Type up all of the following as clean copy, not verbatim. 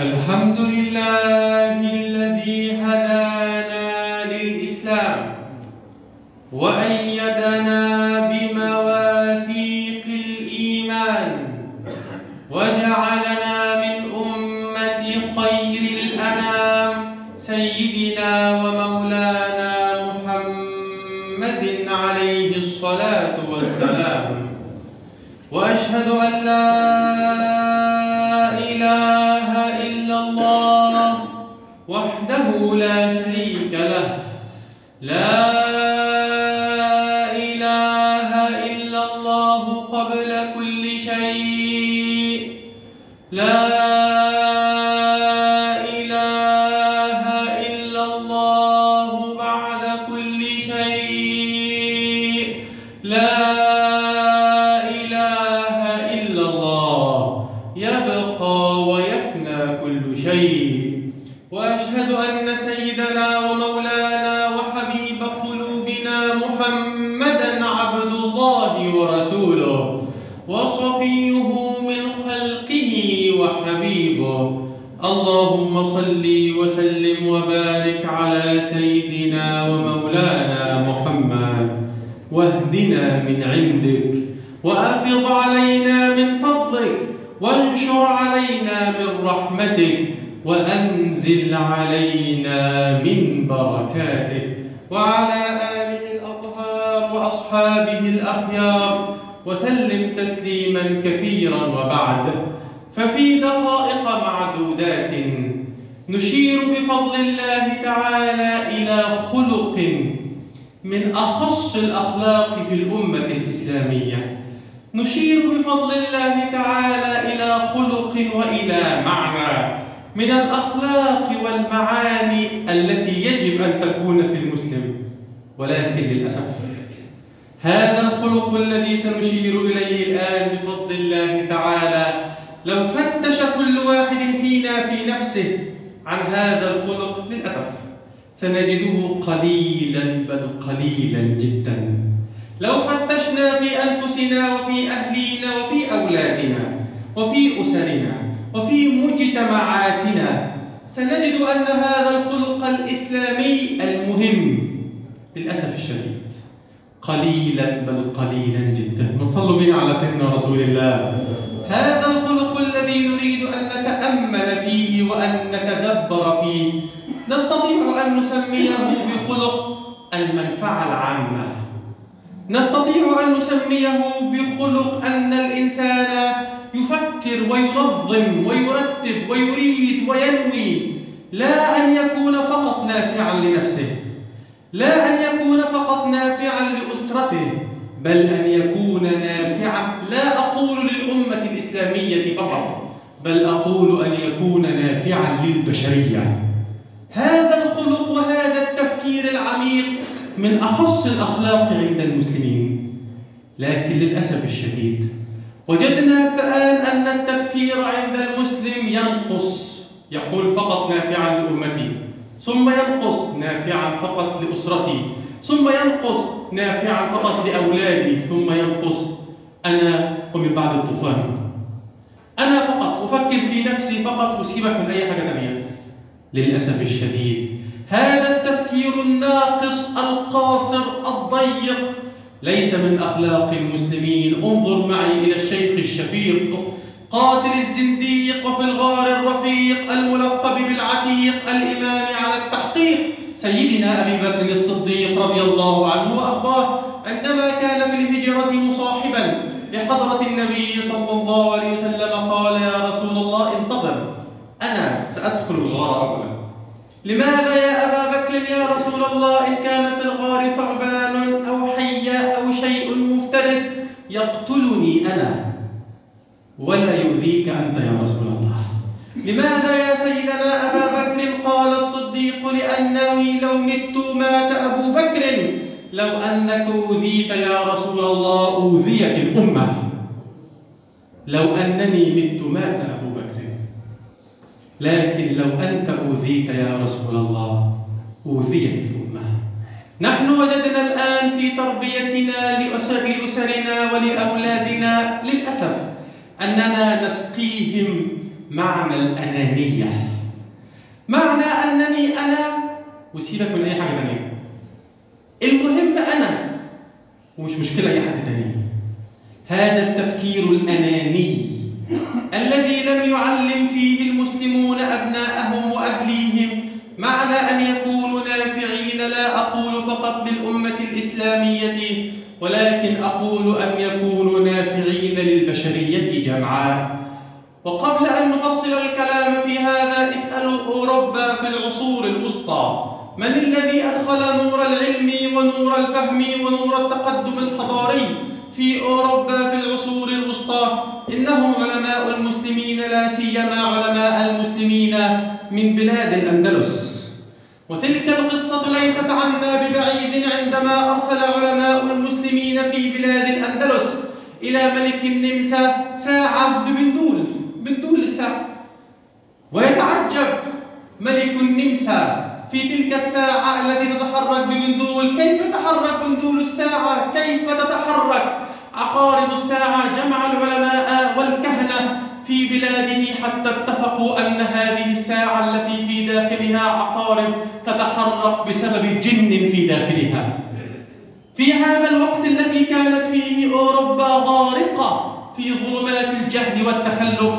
الحمد لله الذي هدانا للإسلام وأيدنا بمواثيق الإيمان وجعلنا من أمة خير الأنام سيدنا ومولانا محمد عليه الصلاة والسلام. وأشهد أن لا إله إلا الله وحده لا شريك له، لا إله إلا الله قبل كل شيء، لا إله إلا الله بعد كل شيء، لا شيء. وأشهد أن سيدنا ومولانا وحبيب قلوبنا محمدا عبد الله ورسوله وصفيه من خلقه وحبيبه. اللهم صل وسلم وبارك على سيدنا ومولانا محمد، واهدنا من عندك، وأفض علينا من فضلك، وانشر علينا من رحمتك، وأنزل علينا من بركاتك، وعلى آله الأطهار وأصحابه الأخيار، وسلم تسليما كثيرا. وبعد، ففي دقائق معدودات نشير بفضل الله تعالى إلى خلق من أخص الأخلاق في الأمة الإسلامية، نشير بفضل الله تعالى إلى خلق وإلى معنى من الأخلاق والمعاني التي يجب أن تكون في المسلم. ولكن للأسف هذا الخلق الذي سنشير إليه الآن بفضل الله تعالى، لو فتش كل واحد فينا في نفسه عن هذا الخلق للأسف سنجده قليلا، بل قليلا جدا. لو فتشنا في أنفسنا وفي أهلينا وفي أولادنا وفي أسرنا وفي مجتمعاتنا سنجد أن هذا الخلق الإسلامي المهم للأسف الشديد قليلا، بل قليلا جدا. نصلي بنا على سيدنا رسول الله. هذا الخلق الذي نريد أن نتأمل فيه وأن نتدبر فيه نستطيع أن نسميه بخلق المنفعة العامة، نستطيع أن نسميه بخلق أن الإنسان يفكر وينظم ويرتب ويريد وينوي، لا أن يكون فقط نافعا لنفسه، لا أن يكون فقط نافعا لأسرته، بل أن يكون نافعا، لا أقول للأمة الإسلامية فقط، بل أقول أن يكون نافعا للبشرية. هذا الخلق وهذا التفكير العميق من أخص الأخلاق عند المسلمين. لكن للأسف الشديد وجدنا الآن أن التفكير عند المسلم ينقص، يقول فقط نافعا لأمتي، ثم ينقص نافعا فقط لأسرتي، ثم ينقص نافعا فقط لأولادي، ثم ينقص أنا ومن بعد الطوفان، أنا فقط أفكر في نفسي فقط وسيبك من أي حاجة ثانية. للأسف الشديد هذا التفكير الناقص القاصر الضيق ليس من أخلاق المسلمين. انظر معي إلى الشيخ الشفيق قاتل الزنديق في الغار الرفيق الملقب بالعتيق الإمام على التحقيق سيدنا أبي بكر الصديق رضي الله عنه وأرضاه، عندما كان في الهجرة مصاحبا لحضرة النبي صلى الله عليه وسلم قال: يا رسول الله انتظر، أنا سأدخل الغار. لماذا يا أبا بكر يا رسول الله؟ إن كان في الغار ثعبان أو حية أو شيء مفترس يقتلني أنا ولا يؤذيك أنت يا رسول الله. لماذا يا سيدنا أبا بكر؟ قال الصديق: لأنني لو مت مات أبو بكر، لو أنك أوذيت يا رسول الله أوذيت الأمة، لو أنني مت مات أبو بكر، لكن لو أنت أوذيت يا رسول الله أوذيت الأمة. نحن وجدنا الآن في تربيتنا لأسرنا ولأولادنا للأسف أننا نسقيهم معنى الأنانية. معنى أنني أنا وسيبك من أي حاجة ثانية، المهم أنا ومش مشكلة أي حد تاني. هذا التفكير الأناني الذي لم يعلم فيه المسلمون أبناءهم وأهليهم معنى أن يكونوا نافعين، لا أقول فقط للأمة الإسلامية ولكن أقول أن يكونوا نافعين للبشرية جمعاء. وقبل أن نفصل الكلام في هذا، اسألوا أوروبا في العصور الوسطى من الذي أدخل نور العلم ونور الفهم ونور التقدم الحضاري في أوروبا في العصور الوسطى؟ إنهم علماء المسلمين، لا سيما علماء المسلمين من بلاد الأندلس. وتلك القصة ليست عنا ببعيد، عندما أرسل علماء المسلمين في بلاد الأندلس إلى ملك النمسا ساعة ببندول الساعة، ويتعجب ملك النمسا في تلك الساعة التي تتحرك ببندول، كيف تتحرك بندول الساعة؟ كيف تتحرك عقارب الساعة؟ جمع العلماء والكهنة في بلاده حتى اتفقوا أن هذه الساعة التي في داخلها عقارب تتحرك بسبب جن في داخلها. في هذا الوقت الذي كانت فيه أوروبا غارقة في ظلمات الجهل والتخلف،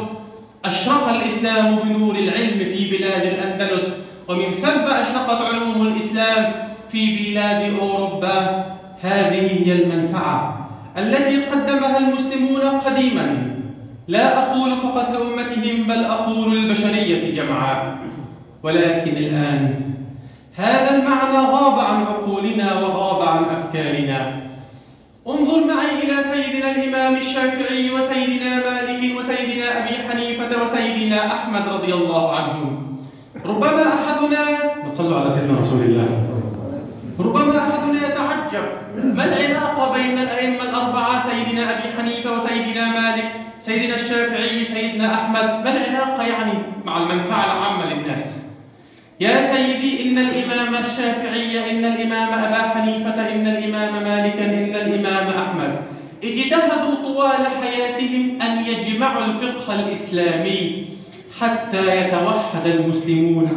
أشرق الإسلام بنور العلم في بلاد الأندلس، ومن ثم أشرقت علوم الإسلام في بلاد أوروبا. هذه هي المنفعة التي قدمها المسلمون قديما، لا أقول فقط لأمتهم بل أقول البشرية جمعاء. ولكن الآن هذا المعنى غاب عن عقولنا وغاب عن أفكارنا. انظر معي إلى سيدنا الإمام الشافعي وسيدنا مالك وسيدنا أبي حنيفة وسيدنا أحمد رضي الله عنهم. ربما أحدنا يتعجب، ما العلاقة بين الأئمة الأربعة سيدنا أبي حنيفة وسيدنا مالك سيدنا الشافعي سيدنا أحمد؟ ما العلاقة يعني مع المنفعة العامة للناس؟ يا سيدي، إن الإمام الشافعي، إن الإمام أبا حنيفة، إن الإمام مالكا، إن الإمام أحمد اجتهدوا طوال حياتهم أن يجمعوا الفقه الإسلامي حتى يتوحد المسلمون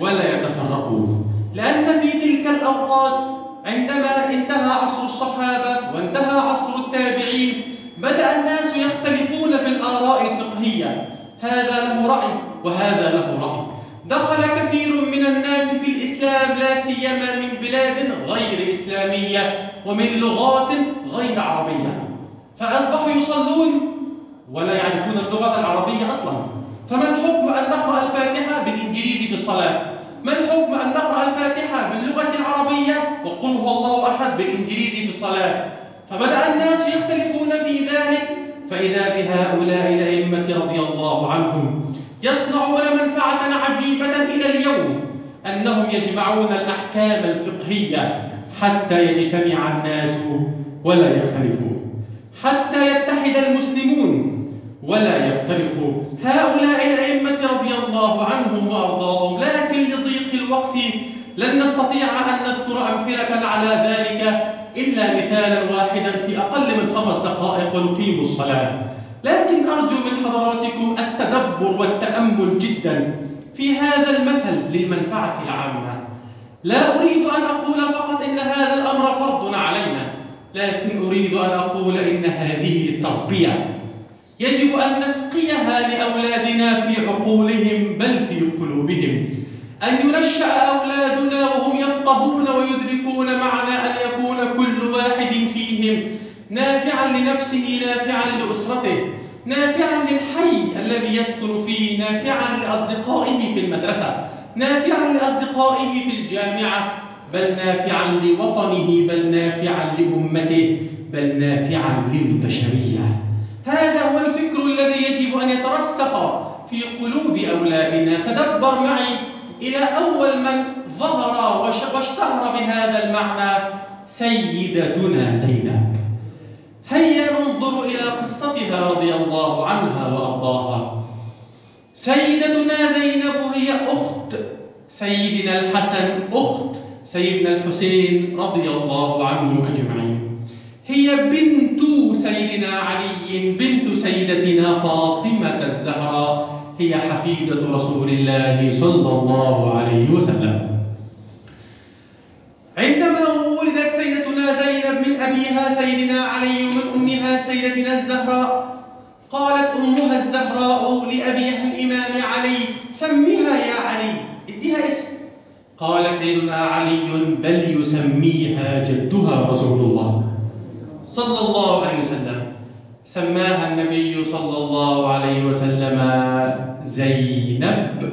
ولا يتفرقوا، لأن في تلك الأوقات عندما انتهى عصر الصحابة وانتهى عصر التابعين بدأ الناس يختلفون في الآراء الفقهية، هذا له رأي وهذا له رأي. دخل كثير من الناس في الإسلام، لا سيما من بلاد غير إسلامية ومن لغات غير عربية، فأصبحوا يصلون ولا يعرفون اللغة العربية أصلا. فما الحكم أن نقرأ الفاتحة بالإنجليزي في الصلاة؟ ما الحكم أن نقرأ الفاتحة باللغة العربية وقل هو الله أحد بالإنجليزي في الصلاة؟ فبدأ الناس يختلفون في ذلك، فإذا بهؤلاء الأئمة رضي الله عنهم يصنعون منفعة عجيبة إلى اليوم، أنهم يجمعون الأحكام الفقهية حتى يجتمع الناس ولا يختلفوا، حتى يتحد المسلمون ولا يفترقوا. هؤلاء الأئمة رضي الله عنهم وأرضاهم، لكن لضيق الوقت لن نستطيع أن نذكر أمثلة على ذلك إلا مثالا واحدا في أقل من 5 دقائق ونقيم الصلاة. لكن أرجو من حضراتكم التدبر والتأمل جدا في هذا المثل للمنفعة العامة. لا أريد أن أقول فقط إن هذا الأمر فرض علينا، لكن أريد أن أقول إن هذه تربية يجب أن نسقيها لأولادنا في عقولهم بل في قلوبهم، أن ينشأ أولادنا وهم يفقهون ويدركون معنى أن يكون كل واحد فيهم نافعا لنفسه، نافعا لأسرته، نافعا للحي الذي يسكن فيه، نافعا لأصدقائه في المدرسة، نافعا لأصدقائه في الجامعة، بل نافعا لوطنه، بل نافعا لأمته، بل نافعا للبشرية. هذا هو الفكر الذي يجب أن يترسخ في قلوب أولادنا. تدبر معي إلى أول من ظهر واشتهر بهذا المعنى، سيدتنا زينب. هيا ننظر إلى قصتها رضي الله عنها وأرضاها. سيدتنا زينب هي أخت سيدنا الحسن، أخت سيدنا الحسين رضي الله عنهم أجمعين. هي بنت سيدنا علي، بنت سيدتنا فاطمة الزهراء، هي حفيدة رسول الله صلى الله عليه وسلم. عندما ولدت سيدتنا زينب من أبيها سيدنا علي ومن أمها سيدتنا الزهراء، قالت أمها الزهراء لأبيها الإمام علي: سميها يا علي، اديها اسم. قال سيدنا علي: بل يسميها جدها رسول الله صلى الله عليه وسلم. سماها النبي صلى الله عليه وسلم زينب.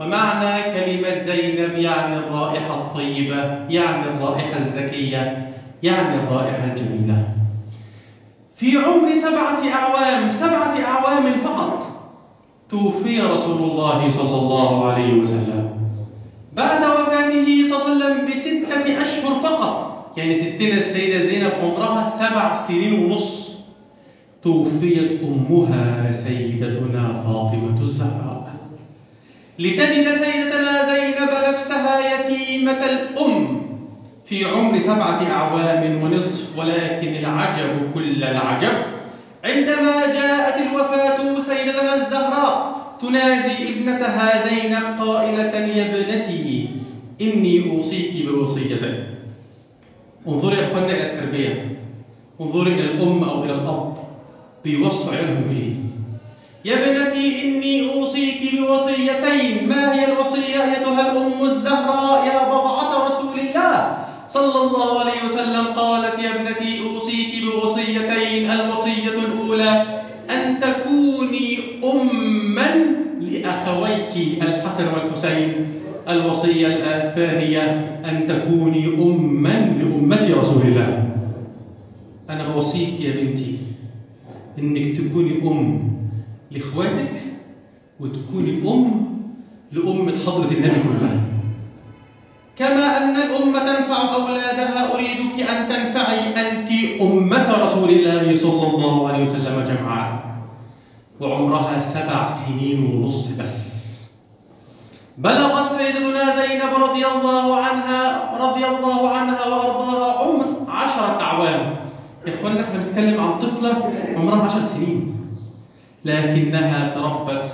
ومعنى كلمة زينب يعني الرائحة الطيبة، يعني الرائحة الزكية، يعني الرائحة الجميلة. في عمر 7 أعوام، 7 أعوام فقط، توفي رسول الله صلى الله عليه وسلم. بعد وفاته صلى الله عليه وسلم ب6 أشهر فقط، يعني ستنا السيدة زينب عمرها 7 سنين ونص، توفيت أمها سيدتنا فاطمة الزهراء، لتجد سيدتنا زينب نفسها يتيمة الأم في عمر 7 أعوام ونصف. ولكن العجب كل العجب، عندما جاءت الوفاة سيدتنا الزهراء تنادي ابنتها زينب قائلة: يا ابنتي إني أوصيك بوصيتين. انظروا يا أخوانا إلى التربية، انظروا إلى الأم أو إلى الأب بيوصي لهم به. يا ابنتي إني أوصيك بوصيتين. ما هي الوصية أيتها الأم الزهراء يا بضعة رسول الله صلى الله عليه وسلم؟ قالت: يا ابنتي أوصيك بوصيتين. الوصية الأولى: أن تكوني أماً لأخويك الحسن والحسين. الوصية الثانية: أن تكوني أماً لأمة رسول الله. أنا أوصيك يا بنتي إنك تكوني أم لإخواتك، وتكوني أم لأمة حضرة النبي كلها. كما أن الأمة تنفع أولادها، أريدك أن تنفعي أنت أمة رسول الله صلى الله عليه وسلم جمعاء. وعمرها 7 سنين ونص بس. بلغت سيدتنا زينب رضي الله عنها وأرضاها عمر 10 أعوام. يا إخوانا إحنا بنتكلم عن طفلة عمرها 10 سنين، لكنها تربت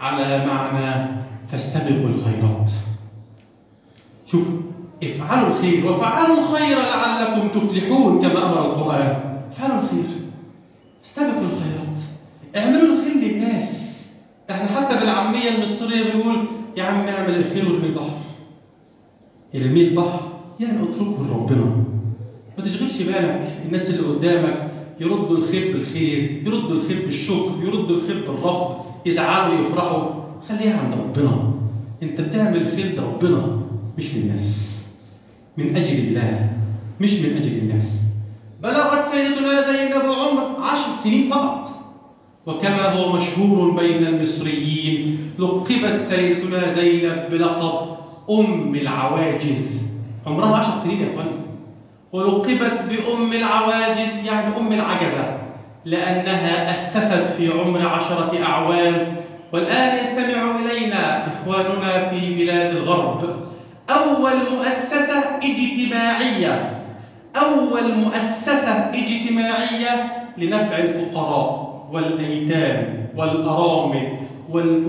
على معنى فاستبقوا الخيرات. شوف، افعلوا الخير وفعلوا الخير لعلكم تفلحون كما أمر القرآن. افعلوا الخير، استبقوا الخيرات، اعملوا الخير للناس. احنا حتى بالعامية المصرية بنقول: يا عم اعمل الخير وارمي البحر. ارمي البحر يعني اتركه لربنا، ما تشغلش بالك الناس اللي قدامك. يردوا الخير بالخير، يردوا الخير بالشكر، يردوا الخير بالرفض، يزعلوا يفرحوا، خليها عند ربنا. انت بتعمل الخير لربنا مش للناس، من اجل الله مش من اجل الناس. بلغت سيدتنا زينب عمر 10 سنين فقط. وكما هو مشهور بين المصريين، لقبت سيدتنا زينب بلقب ام العواجز. عمرها 10 سنين يا اخوان، ولقبت بأم العواجز يعني أم العجزة، لأنها أسست في عمر 10 أعوام. والآن يستمع إلينا إخواننا في بلاد الغرب أول مؤسسة اجتماعية لنفع الفقراء والأيتام والأرامل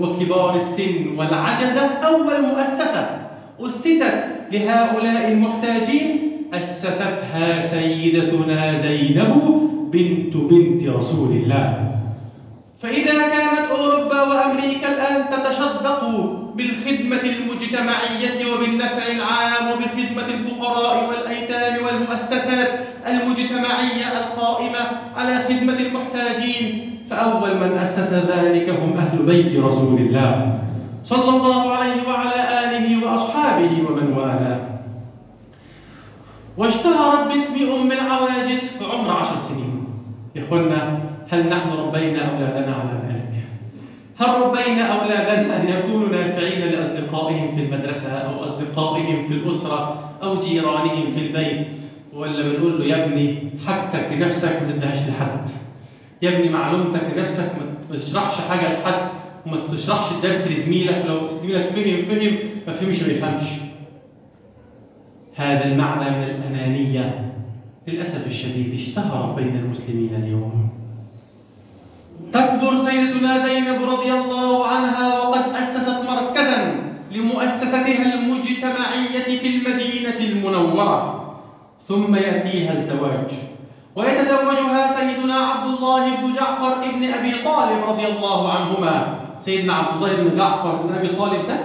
وكبار السن والعجزة. أول مؤسسة أسست لهؤلاء المحتاجين أسستها سيدتنا زينب بنت رسول الله. فإذا كانت أوروبا وأمريكا الآن تتشدق بالخدمة المجتمعية وبالنفع العام وبخدمة الفقراء والأيتام والمؤسسات المجتمعية القائمة على خدمة المحتاجين، فأول من أسس ذلك هم أهل بيت رسول الله صلى الله عليه وعلى آله وأصحابه ومن والاه. واشتهرت باسم أم العواجز في عمر 10 سنين. يا إخوانا، هل نحن ربينا أولادنا على ذلك؟ هل ربينا أولادنا أن يكونوا نافعين لأصدقائهم في المدرسة أو أصدقائهم في الأسرة أو جيرانهم في البيت؟ ولا بنقول له: يا ابني حاجتك لنفسك ما تدهش لحد، يا ابني معلومتك لنفسك ما تشرحش حاجة لحد، وما تشرحش الدرس لزميلك، لو زميلك فهم ما فهمش ما يفهمش. هذا المعنى من الأنانية للأسف الشديد اشتهر بين المسلمين اليوم. تكبر سيدتنا زينب رضي الله عنها وقد أسست مركزا لمؤسستها المجتمعية في المدينة المنورة، ثم يأتيها الزواج ويتزوجها سيدنا عبد الله بن جعفر ابن أبي طالب رضي الله عنهما. سيدنا عبد الله بن جعفر بن أبي طالب ده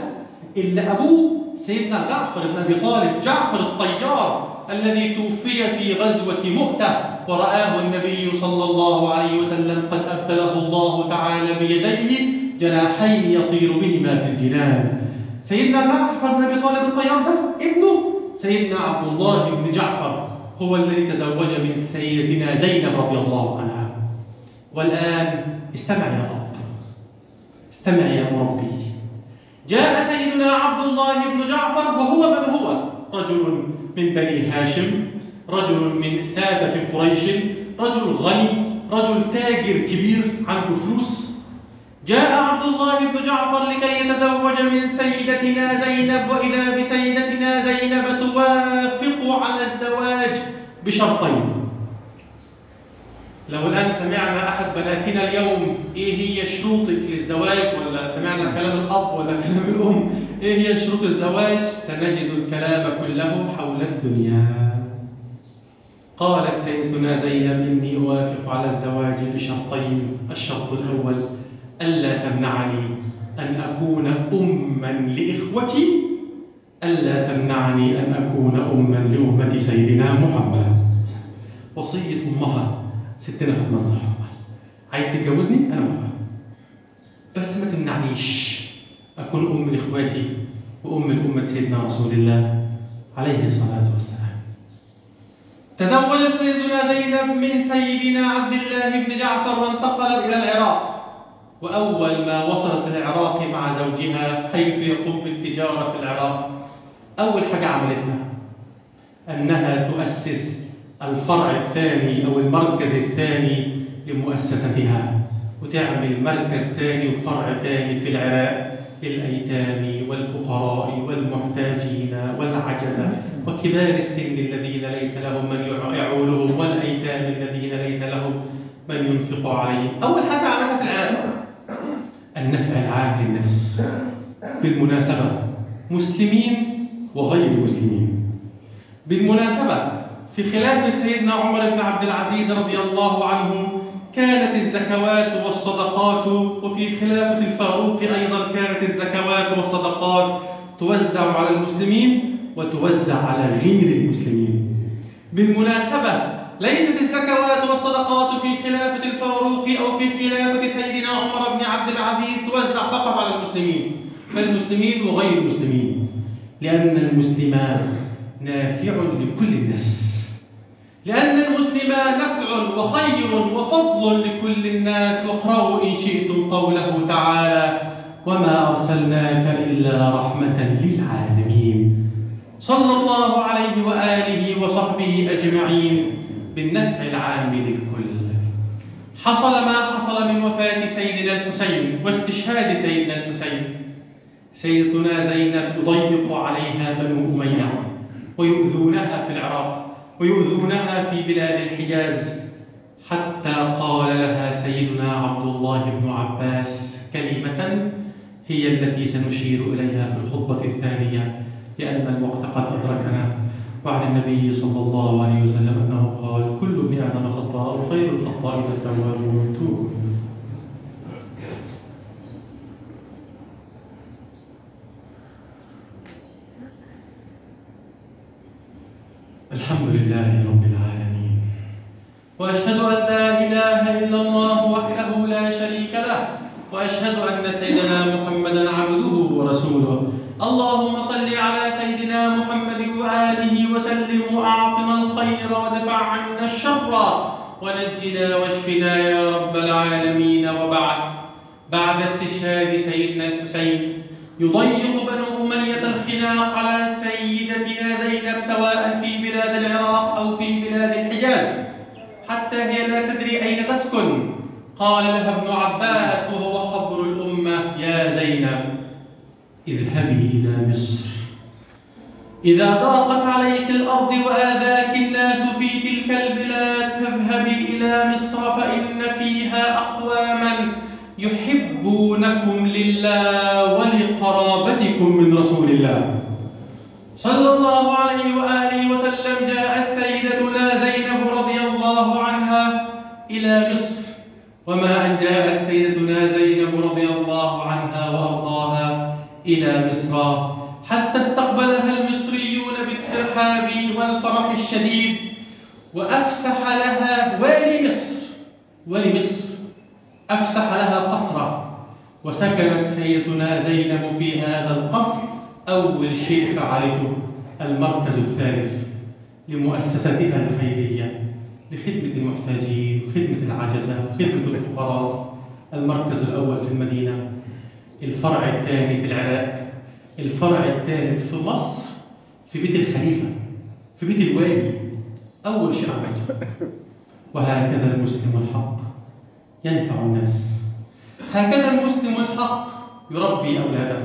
إلا أبوه سيدنا جعفر بن أبي طالب، جعفر الطيار الذي توفي في غزوة مؤتة ورآه النبي صلى الله عليه وسلم قد أبدله الله تعالى بيديه جناحين يطير بهما في الجنان. سيدنا جعفر بن أبي طالب الطيار ده ابنه سيدنا عبد الله بن جعفر هو الذي تزوج من سيدنا زينب رضي الله عنها. والآن استمع يا رب، استمع يا مربي. جاء سيدنا عبد الله بن جعفر وهو من هو؟ رجل من بني هاشم، رجل من سادة قريش، رجل غني، رجل تاجر كبير عنده فلوس. جاء عبد الله بن جعفر لكي يتزوج من سيدتنا زينب، وإذا بسيدتنا زينب توافق على الزواج بشرطين. لو الآن سمعنا أحد بناتنا اليوم إيه هي شروطك للزواج، ولا سمعنا كلام الأب ولا كلام الأم إيه هي شروط الزواج، سنجد الكلام كله حول الدنيا. قالت سيدتنا زينب إني أوافق على الزواج بشرطين. الشرط الأول ألا تمنعني أن أكون أما لإخوتي، ألا تمنعني أن أكون أما لأمة سيدنا محمد. وصية أمها ستنا فاطمة الزهراء، عايز تتجوزني انا معاها، بس ما تمنعنيش اكون ام لاخواتي وام لامه سيدنا رسول الله عليه الصلاه والسلام. تزوجت سيدنا زينب من سيدنا عبد الله بن جعفر وانتقلت الى العراق. واول ما وصلت العراق مع زوجها حيث يقوم بالتجاره في العراق، اول حاجه عملتها انها تؤسس الفرع الثاني أو المركز الثاني لمؤسستها، وتعمل مركز ثاني وفرع ثاني في العراق للأيتام والفقراء والمحتاجين والعجزة وكبار السن الذين ليس لهم من يعولهم والأيتام الذين ليس لهم من ينفق عليهم. أول حاجة عملها في العراق النفع العام للناس. بالمناسبة مسلمين وغير مسلمين، بالمناسبة في خلافة سيدنا عمر بن عبد العزيز رضي الله عنه كانت الزكوات والصدقات، وفي خلافة الفاروق أيضا كانت الزكوات والصدقات توزع على المسلمين وتوزع على غير المسلمين. بالمناسبة ليست الزكوات والصدقات في خلافة الفاروق أو في خلافة سيدنا عمر بن عبد العزيز توزع فقط على المسلمين، فالمسلمين وغير المسلمين، لأن المسلمات نافع لكل الناس، لأن المسلم نفع وخير وفضل لكل الناس. واقرأوا إن شئتم قوله تعالى وما أرسلناك إلا رحمة للعالمين، صلى الله عليه وآله وصحبه أجمعين، بالنفع العام للكل. حصل ما حصل من وفاة سيدنا الحسين واستشهاد سيدنا الحسين، سيدتنا زينب تضيق عليها بنو أمية ويؤذونها في العراق ويؤذونها في بلاد الحجاز، حتى قال لها سيدنا عبد الله بن عباس كلمة هي التي سنشير إليها في الخطبة الثانية لأن الوقت قد أدركنا. وعن النبي صلى الله عليه وسلم أنه قال كل ابن آدم خطاء وخير الخطاء التواب والمتوب. الحمد لله رب العالمين، وأشهد أن لا إله إلا الله وحده لا شريك له، وأشهد أن سيدنا محمدا عبده ورسوله. اللهم صل على سيدنا محمد وآله وسلم، وأعطنا الخير ودفع عنا الشر ونجنا واشفنا يا رب العالمين. بعد استشهاد سيدنا الحسين يضيق بنو أمية الخناق على سيدتنا زينب سواء في بلاد العراق أو في بلاد الحجاز حتى هي لا تدري أين تسكن. قال لها ابن عباس وهو حبر الأمة يا زينب اذهبي إلى مصر إذا ضاقت عليك الأرض وآذاك الناس في تلك البلاد فاذهبي إلى مصر فإن فيها أقواما يحبونكم لله ولقرابتكم من رسول الله صلى الله عليه وآله وسلم. جاءت سيدتنا زينب رضي الله عنها إلى مصر، وما أن جاءت سيدتنا زينب رضي الله عنها وأرضاها إلى مصر حتى استقبلها المصريون بالترحاب والفرح الشديد، وأفسح لها ولمصر أفسح لها قصرا، وسكنت سيدتنا زينب في هذا القصر أول شيء فعلته المركز الثالث لمؤسستها الخيرية لخدمة المحتاجين وخدمة العجزة وخدمة الفقراء. المركز الأول في المدينة، الفرع الثاني في العراق، الفرع الثالث في مصر في بيت الخليفة في بيت الوالي أول شيء عملته. وهكذا المسلم الحق ينفع الناس، هكذا المسلم الحق يربي أولاده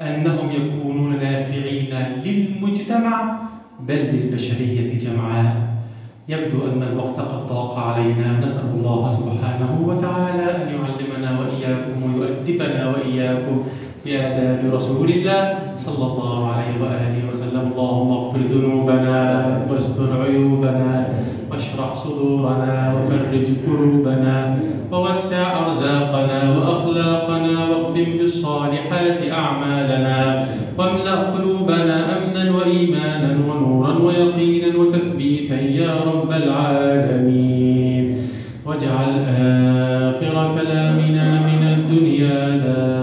أنهم يكونون نافعين للمجتمع بل للبشرية جمعاء. يبدو أن الوقت قد ضاق علينا، نسأل الله سبحانه وتعالى أن يعلمنا وإياكم ويؤدبنا وإياكم بآداب رسول الله صلى الله عليه وآله وسلم. اللهم اغفر ذنوبنا واستر عيوبنا واشرح صدورنا وفرج كروبنا ووسع أرزاقنا وأخلاقنا واختم بالصالحات أعمالنا واملأ قلوبنا أمنا وإيمانا ونورا ويقينا وتثبيتا يا رب العالمين. واجعل آخر كلامنا من الدنيا لا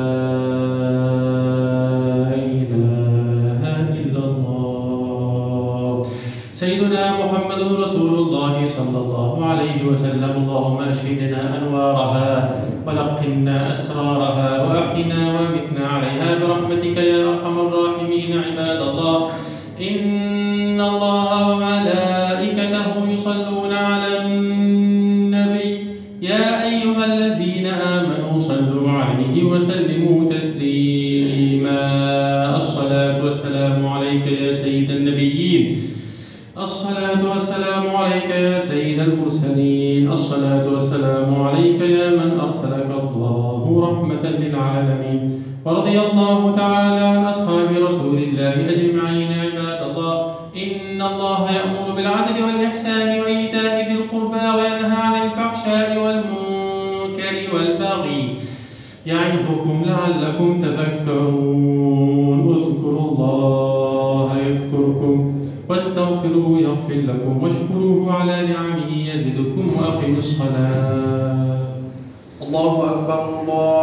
رسول الله صلى الله عليه وسلم. اللهم أشهدنا أنوارها ولقنا أسرارها وأحينا وامتنا عليها برحمتك يا أرحم الراحمين. عباد الله، إن الله وملائكته يصلون على النبي يا أيها الذين آمنوا صلوا عليه وسلموا تسليما. الصلاة والسلام عليك يا سيد النبيين، الصلاة والسلام عليك يا سيد المرسلين، الصلاة والسلام عليك يا من أرسلك الله رحمة للعالمين. ورضي الله تعالى عن أصحاب رسول الله أجمعين. عباد الله، إن الله يأمر بالعدل والإحسان وإيتاء ذي القربى وينهى عن الفحشاء والمنكر والبغي يعظكم لعلكم تذكرون. اذكروا الله يذكركم واستغفروه يغفر لكم واشكروه على نعمه يزدكم وأقيموا الصلاة. الله أكبر الله.